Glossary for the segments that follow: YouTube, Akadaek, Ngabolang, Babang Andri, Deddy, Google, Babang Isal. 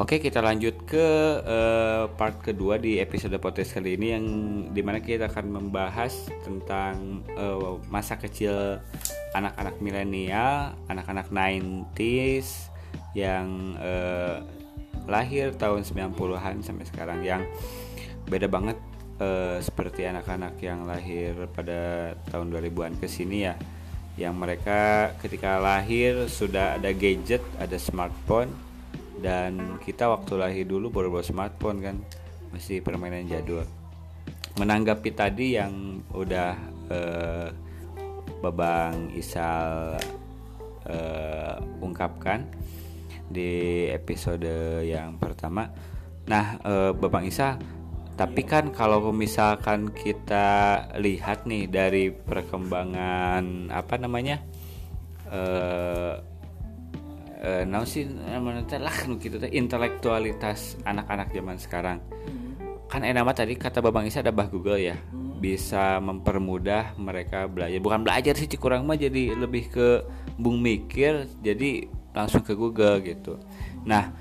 Oke, kita lanjut ke part kedua di episode podcast kali ini, yang dimana kita akan membahas tentang masa kecil anak-anak milenial, anak-anak 90s yang lahir tahun 90-an sampai sekarang, yang beda banget seperti anak-anak yang lahir pada tahun 2000-an kesini ya, yang mereka ketika lahir sudah ada gadget, ada smartphone. Dan kita waktu lahir dulu baru smartphone kan, masih permainan jadul. Menanggapi tadi yang udah Babang Isal ungkapkan di episode yang pertama. Nah, Babang Isal, tapi kan kalau misalkan kita lihat nih dari perkembangan intelektualitas anak-anak zaman sekarang. Kan enama tadi kata Babang Isa ada bah Google ya. Bisa mempermudah mereka belajar. Bukan belajar sih, kurang mah jadi lebih ke bung mikir, jadi langsung ke Google gitu. Nah,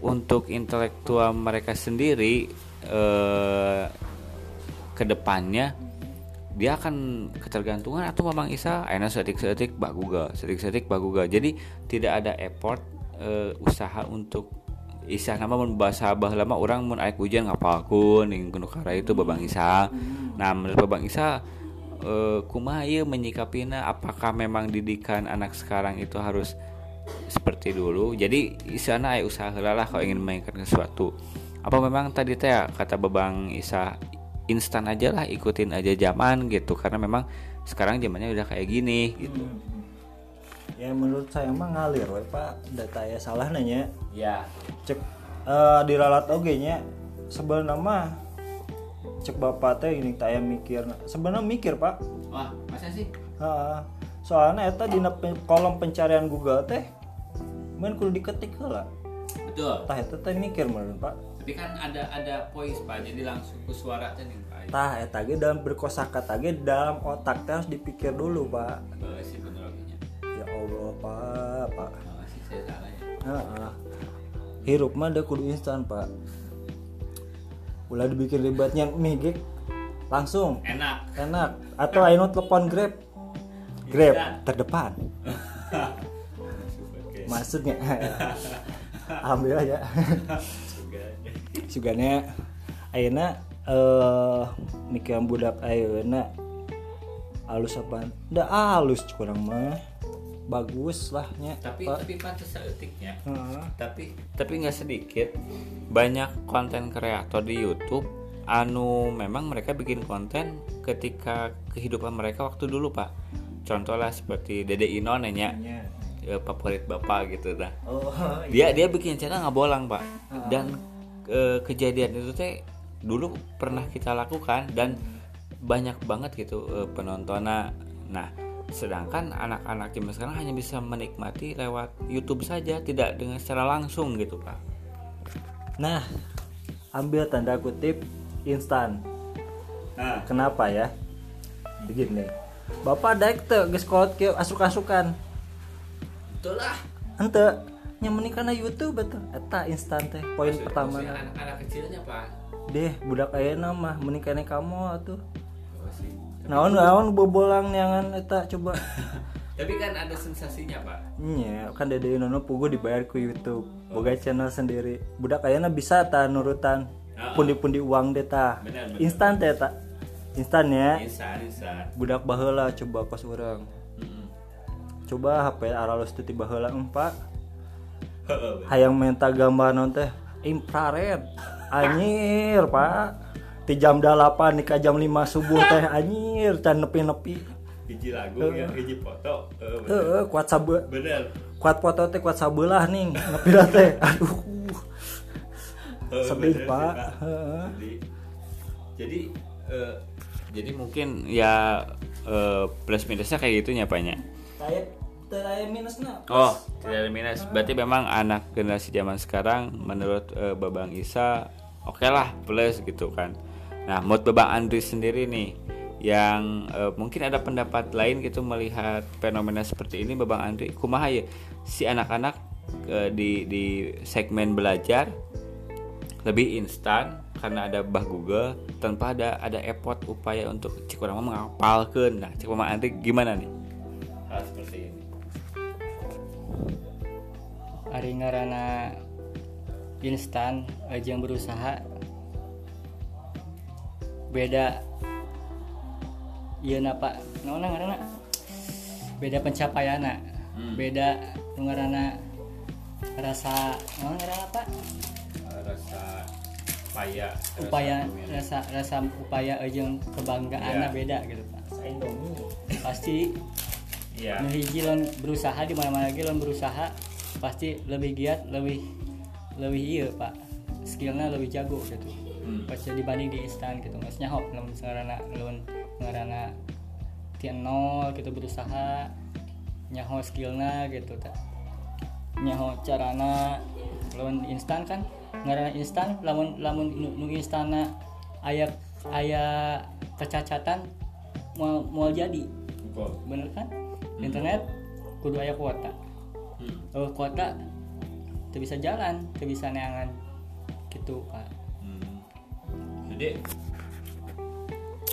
untuk intelektual mereka sendiri ke depannya dia akan ketergantungan atau Babang Isa akhirnya sedik-sedik bah Google. Jadi tidak ada effort usaha untuk Isa nama mun bahasa baheula orang mun aek ujian ngapalkeun ning kudu karaya itu Babang Isa. Nah, menurut Babang Isa kumaha ieu menyikapina, apakah memang didikan anak sekarang itu harus seperti dulu? Jadi Isana aek usaha heula lah kalau ingin memainkan sesuatu. Apa memang tadi teh kata Babang Isa instan aja lah, ikutin aja zaman gitu, karena memang sekarang zamannya udah kayak gini gitu. Ya menurut saya mah ngalir we Pak, data ya salah nanya ya cek diralat oge nya sebenarnya mah cek bapak teh gini taya mikir sebenarnya mikir Pak. Wah masa sih? Soalnya eta dina kolom pencarian Google teh men kudu diketik heula. Betul. Tah eta teh mikir menurut Pak. Tapi kan ada voice Pak, jadi langsung ke suara teh Pak. Tah eta ge dalam berkosakata ge dalam otak teh harus dipikir dulu Pak. Heeh sih bener oge nya. Ya Allah Pak. Heeh sih saya salah ya. Heeh. Hirup mah da kudu instan Pak. Ulah dibikin ribetnya mie ge langsung. Enak. Atau ayeuna telepon Grab terdepan. Maksudnya ambil aja. Sugana ayeuna mikiran budak ayeuna alus apaan? Da alus kurang mah. Bagus lah nya. Tapi pantes seutiknya. Tapi enggak sedikit banyak konten kreator di YouTube anu memang mereka bikin konten ketika kehidupan mereka waktu dulu, Pak. Contohlah seperti Deddy Inon nya. Favorit Bapak gitu dah. Oh, iya. Dia bikin channel Ngabolang, Pak. Dan kejadian itu teh dulu pernah kita lakukan dan banyak banget gitu penontonnya. Nah, sedangkan anak-anak zaman sekarang hanya bisa menikmati lewat YouTube saja, tidak dengan secara langsung gitu Pak. Nah, ambil tanda kutip instan. Nah, kenapa ya? Begini. Bapak daek teh geus kolot kieu asuk-asukan. Betul lah. Henteu. Nya menikana YouTube betul. Eta instan teh poin pertama. Anak-anak kecilnya Pak. Deh budak ayeuna mah menikane kamu atuh. Naon bobolang nyangan eta coba. Tapi kan ada sensasinya Pak. Iya, kan Dede Nono pugu dibayar ku YouTube. Boga channel sendiri. Budak ayeuna bisa ta nurutan pundi-pundi uang deh ta. Instan teh eta. Instan ya. Instan. Budak baheula coba kos urang. Coba HP aralus teh tiba heula empa. Hayang minta gambar non teh infrared anjir Pak di jam 8 nikah jam 5 subuh teh anjir dan nepi-nepi hiji lagu yang hiji foto kuat sabe bener kuat foto teh kuat sabelah ning nepi teh aduh sedih Pak. Jadi mungkin ya plus minusnya kayak gitunya Pak nya. Tidak minusnya. Oh, tidak minus. Berarti memang anak generasi zaman sekarang menurut Babang Isa oke lah plus gitu kan. Nah, menurut Babang Andri sendiri nih yang mungkin ada pendapat lain gitu melihat fenomena seperti ini Babang Andri kumaha ya si anak-anak di segmen belajar lebih instan karena ada bah Google tanpa ada effort upaya untuk cik orang menghafalkeun. Nah, cik Mama Andri gimana nih? Hal seperti ini. Ari ngaranna instan aja yang berusaha beda ieu apa? Naonna ngaranna? Beda pencapaianna. Beda ngaranna rasa naon ngaranna apa? Rasa upaya, rasa upaya jeung kebanggaanna beda gitu Pak. Pasti iya. Nu hiji lawan berusaha di mana-mana ge lawan berusaha pasti lebih giat, lebih ieu Pak. Skillna lebih jago gitu. Pasti dibanding di instan gitu. Geus nyahok lamun sarana ngaranna ti nol gitu berusaha nyaho skillna gitu ta. Nyaho carana lawan instan kan ngarana instan lamun nu instana aya kecacatan moal jadi. Bener kan? Internet kudu aya kuota. Oh, kuota teu bisa jalan, teu bisa neangan gitu, Pak. Jadi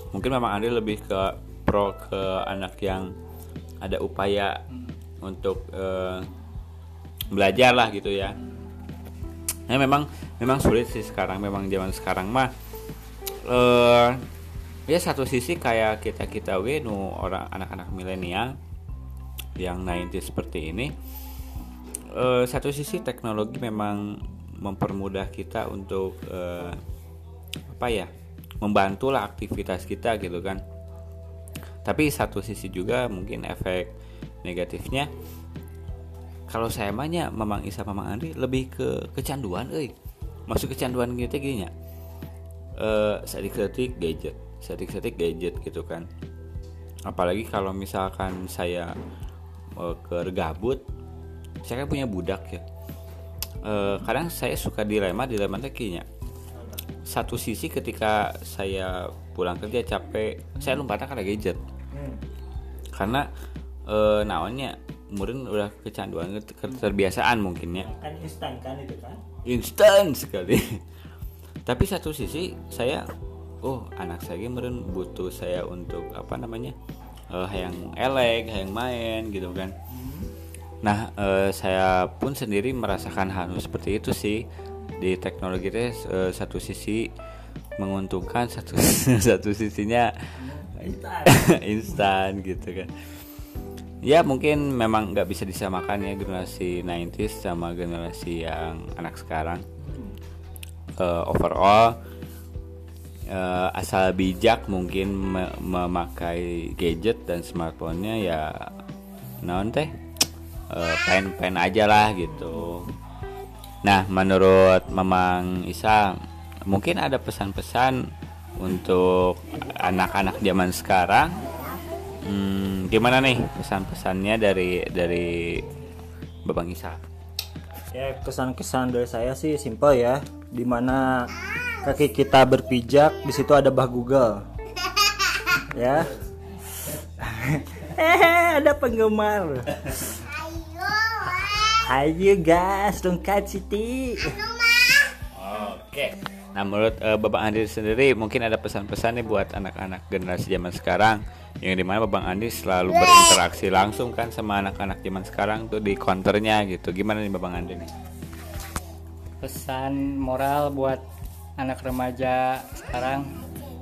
mungkin memang Andri lebih ke pro ke anak yang ada upaya untuk belajar lah gitu ya. Nah, memang sulit sih sekarang, memang zaman sekarang mah ya satu sisi kayak kita we nu orang anak-anak milenial yang 90s seperti ini, satu sisi teknologi memang mempermudah kita untuk membantulah aktivitas kita gitu kan. Tapi satu sisi juga mungkin efek negatifnya. Kalau saya mahnya Mamang Isal Mamang Andri lebih ke kecanduan euy. Masuk kecanduan gitu gini nya. Sadik-sadik gadget gitu kan. Apalagi kalau misalkan saya gabut, saya kan punya budak ya. Kadang saya suka dilema tekinya. Satu sisi ketika saya pulang kerja capek, saya lompatan ke gadget. Karena naonnya kemudian udah kecanduan, keterbiasaan mungkin ya. Kan instan kan itu kan? Instan sekali. Tapi satu sisi saya, anak saya kemudian butuh saya untuk hayang elek, hayang main gitu kan. Nah, saya pun sendiri merasakan hal seperti itu sih di teknologi itu. Satu sisi menguntungkan, satu sisinya instan gitu kan. Ya mungkin memang gak bisa disamakan ya generasi 90s sama generasi yang anak sekarang. Overall asal bijak mungkin memakai gadget dan smartphone-nya ya naon teh pen aja lah gitu. Nah, menurut Mamang Isal mungkin ada pesan-pesan untuk anak-anak zaman sekarang. Gimana nih pesan-pesannya dari Babang Isal? Ya, kesan-kesan dari saya sih simpel ya. Dimana kaki kita berpijak, di situ ada bah Google. Ya. Ada penggemar. Ayo guys, tungkat Siti. Oke. Nah, menurut Babang Andri sendiri mungkin ada pesan-pesan nih buat anak-anak generasi zaman sekarang yang dimana Babang Andri selalu berinteraksi langsung kan sama anak-anak zaman sekarang tuh di counternya gitu. Gimana nih Babang Andri nih? Pesan moral buat anak remaja sekarang,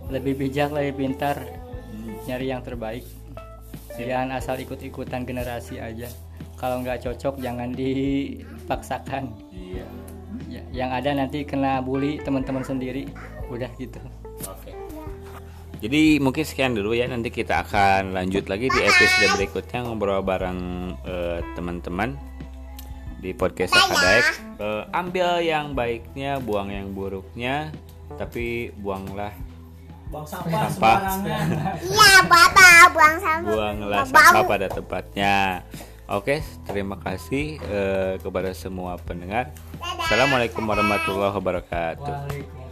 lebih bijak, lebih pintar, nyari yang terbaik. Jangan asal ikut-ikutan generasi aja. Kalau nggak cocok jangan dipaksakan. Iya. Yang ada nanti kena bully teman-teman sendiri, udah gitu. Oke. Jadi mungkin sekian dulu ya, nanti kita akan lanjut lagi di episode berikutnya ngobrol bareng teman-teman di podcast Akadaek. Ambil yang baiknya, buang yang buruknya, tapi buanglah sampah. Iya, Bapak, buang sampah. Buanglah sampah pada tempatnya. Oke, terima kasih kepada semua pendengar. Assalamualaikum warahmatullahi wabarakatuh.